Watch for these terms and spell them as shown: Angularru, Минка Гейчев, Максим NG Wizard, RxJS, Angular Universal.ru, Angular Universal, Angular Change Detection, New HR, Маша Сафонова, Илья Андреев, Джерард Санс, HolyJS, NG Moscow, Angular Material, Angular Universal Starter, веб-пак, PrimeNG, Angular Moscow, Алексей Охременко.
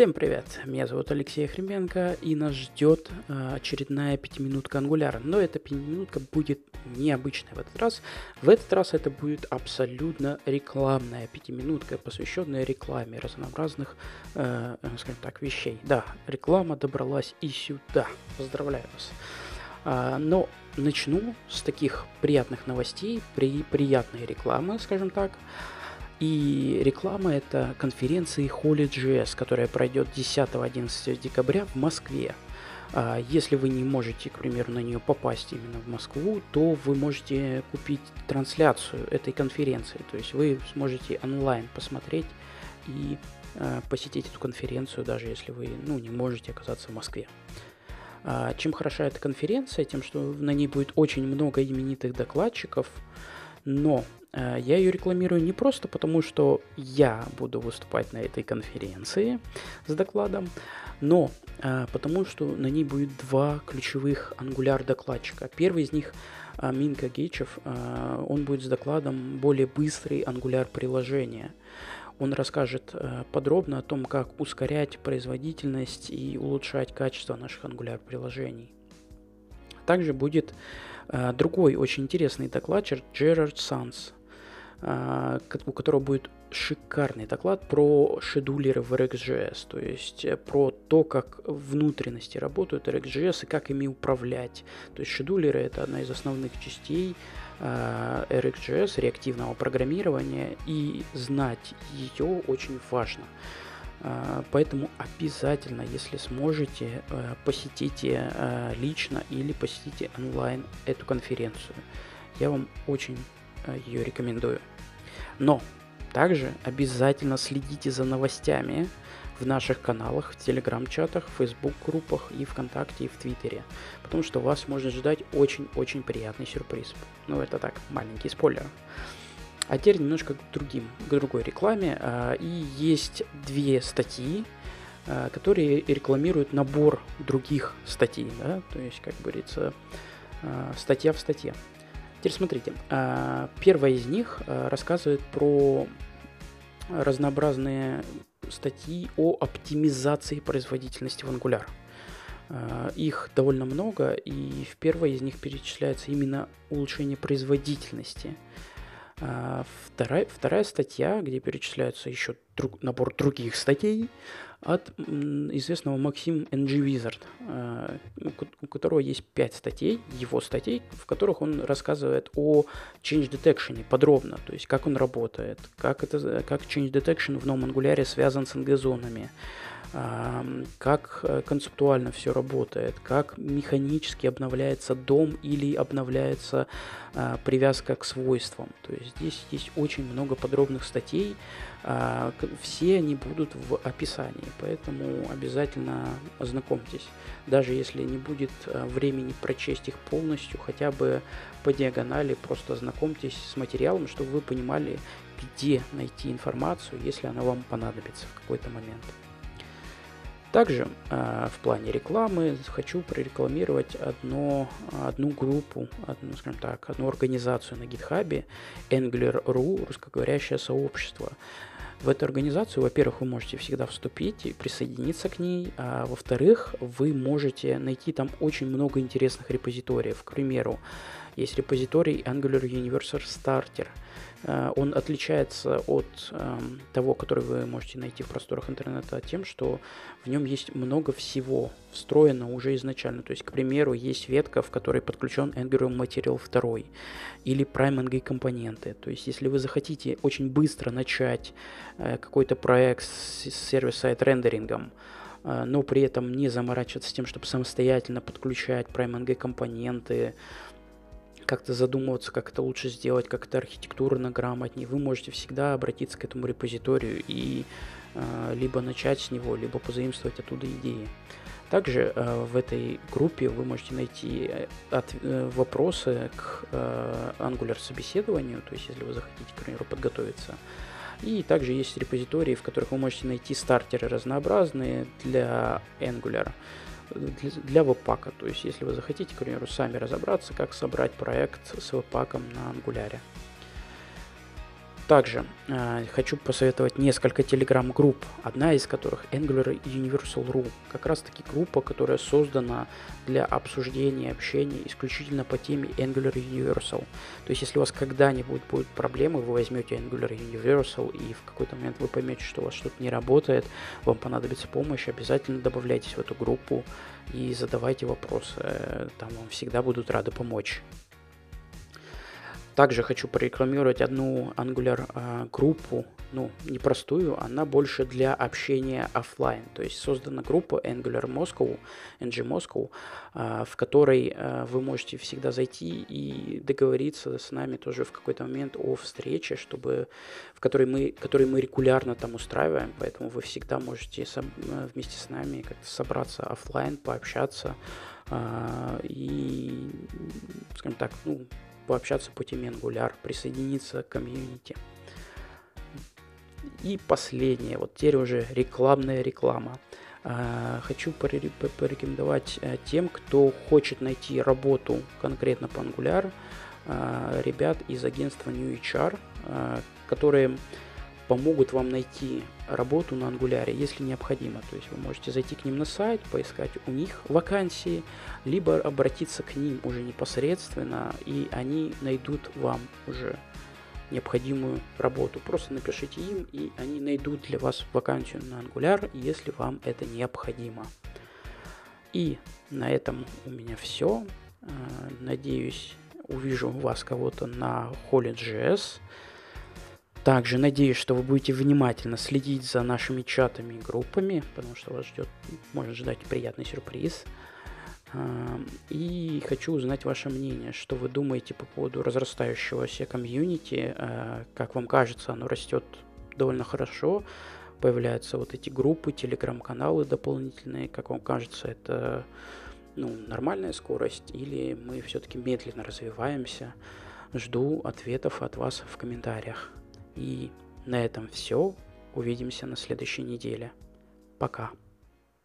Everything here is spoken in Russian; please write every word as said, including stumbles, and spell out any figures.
Всем привет, меня зовут Алексей Охременко, и нас ждет э, очередная пятиминутка Angular, но эта пятиминутка будет необычной в этот раз, в этот раз это будет абсолютно рекламная пятиминутка, посвященная рекламе разнообразных, э, скажем так, вещей. Да, реклама добралась и сюда, поздравляю вас. А, но начну с таких приятных новостей, при, приятной рекламы, скажем так. И реклама — это конференции HolyJS, которая пройдет десятого-одиннадцатого декабря в Москве. Если вы не можете, к примеру, на нее попасть именно в Москву, то вы можете купить трансляцию этой конференции. То есть вы сможете онлайн посмотреть и посетить эту конференцию, даже если вы, ну, не можете оказаться в Москве. Чем хороша эта конференция? Тем, что на ней будет очень много именитых докладчиков, но... Я ее рекламирую не просто потому, что я буду выступать на этой конференции с докладом, но а, потому, что на ней будет два ключевых Angular докладчика. Первый из них а, Минка Гейчев, а, он будет с докладом более быстрый Angular приложения. Он расскажет а, подробно о том, как ускорять производительность и улучшать качество наших Angular приложений. Также будет а, другой очень интересный докладчик Джерард Санс, у которого будет шикарный доклад про шедулеры в RxJS, то есть про то, как внутренности работают RxJS и как ими управлять. То есть шедулеры — это одна из основных частей RxJS, реактивного программирования, и знать ее очень важно. Поэтому обязательно, если сможете, посетите лично или посетите онлайн эту конференцию. Я вам очень ее рекомендую. Но также обязательно следите за новостями в наших каналах, в телеграм-чатах, в фейсбук-группах и ВКонтакте, и в Твиттере, потому что вас может ждать очень-очень приятный сюрприз. Ну, это так, маленький спойлер. А теперь немножко к, другим, к другой рекламе. И есть две статьи, которые рекламируют набор других статей, да? То есть, как говорится, статья в статье. Теперь смотрите, первая из них рассказывает про разнообразные статьи о оптимизации производительности в Angular. Их довольно много, и в первой из них перечисляется именно улучшение производительности. Вторая, вторая статья, где перечисляется еще друг, набор других статей от известного Максим эн джи Wizard, у которого есть пять статей, его статей, в которых он рассказывает о Change Detection подробно, то есть как он работает, как, это, как Change Detection в новом Angular связан с эн джи-зонами, как концептуально все работает, как механически обновляется дом или обновляется привязка к свойствам. То есть здесь есть очень много подробных статей, все они будут в описании, поэтому обязательно ознакомьтесь. Даже если не будет времени прочесть их полностью, хотя бы по диагонали просто ознакомьтесь с материалом, чтобы вы понимали, где найти информацию, если она вам понадобится в какой-то момент. Также э, в плане рекламы хочу прорекламировать одно, одну группу, одну, скажем так, одну организацию на GitHub, Angularru, русскоговорящее сообщество. В эту организацию, во-первых, вы можете всегда вступить и присоединиться к ней, а во-вторых, вы можете найти там очень много интересных репозиториев. К примеру, есть репозиторий Angular Universal Starter. Он отличается от э, того, который вы можете найти в просторах интернета, тем, что в нем есть много всего встроено уже изначально. То есть, к примеру, есть ветка, в которой подключен Angular Material два или PrimeNG компоненты. То есть, если вы захотите очень быстро начать э, какой-то проект с, с сервис-сайт рендерингом, э, но при этом не заморачиваться тем, чтобы самостоятельно подключать PrimeNG компоненты, как-то задумываться, как это лучше сделать, как это архитектурно грамотнее, вы можете всегда обратиться к этому репозиторию и э, либо начать с него, либо позаимствовать оттуда идеи. Также э, в этой группе вы можете найти от, э, вопросы к э, Angular собеседованию, то есть если вы захотите, к примеру, подготовиться. И также есть репозитории, в которых вы можете найти стартеры разнообразные для Angular, для веб-пака, то есть если вы захотите, к примеру, сами разобраться, как собрать проект с веб-паком на Angular. Также э, хочу посоветовать несколько телеграм-групп, одна из которых Angular Universal.ru, как раз таки группа, которая создана для обсуждения, общения исключительно по теме Angular Universal. То есть, если у вас когда-нибудь будут проблемы, вы возьмете Angular Universal и в какой-то момент вы поймете, что у вас что-то не работает, вам понадобится помощь, обязательно добавляйтесь в эту группу и задавайте вопросы, там вам всегда будут рады помочь. Также хочу прорекламировать одну Angular э, группу, ну, непростую, она больше для общения офлайн. То есть создана группа Angular Moscow, эн джи Moscow, э, в которой э, вы можете всегда зайти и договориться с нами тоже в какой-то момент о встрече, чтобы, в которой мы, которой мы регулярно там устраиваем, поэтому вы всегда можете со, вместе с нами как-то собраться офлайн, пообщаться э, и, скажем так, ну, пообщаться по теме Angular, присоединиться к комьюнити. И последнее, вот теперь уже рекламная реклама. Э-э, хочу порекомендовать тем, кто хочет найти работу конкретно по Angular, э-э, ребят из агентства New эйч ар, э-э, которые помогут вам найти работу на Angular, если необходимо. То есть вы можете зайти к ним на сайт, поискать у них вакансии, либо обратиться к ним уже непосредственно, и они найдут вам уже необходимую работу. Просто напишите им, и они найдут для вас вакансию на Angular, если вам это необходимо. И на этом у меня все. Надеюсь, увижу вас кого-то на HolyJS. Также надеюсь, что вы будете внимательно следить за нашими чатами и группами, потому что вас ждет, можно ждать приятный сюрприз. И хочу узнать ваше мнение, что вы думаете по поводу разрастающегося комьюнити. Как вам кажется, оно растет довольно хорошо. Появляются вот эти группы, телеграм-каналы дополнительные. Как вам кажется, это, ну, нормальная скорость или мы все-таки медленно развиваемся? Жду ответов от вас в комментариях. И на этом все. Увидимся на следующей неделе. Пока.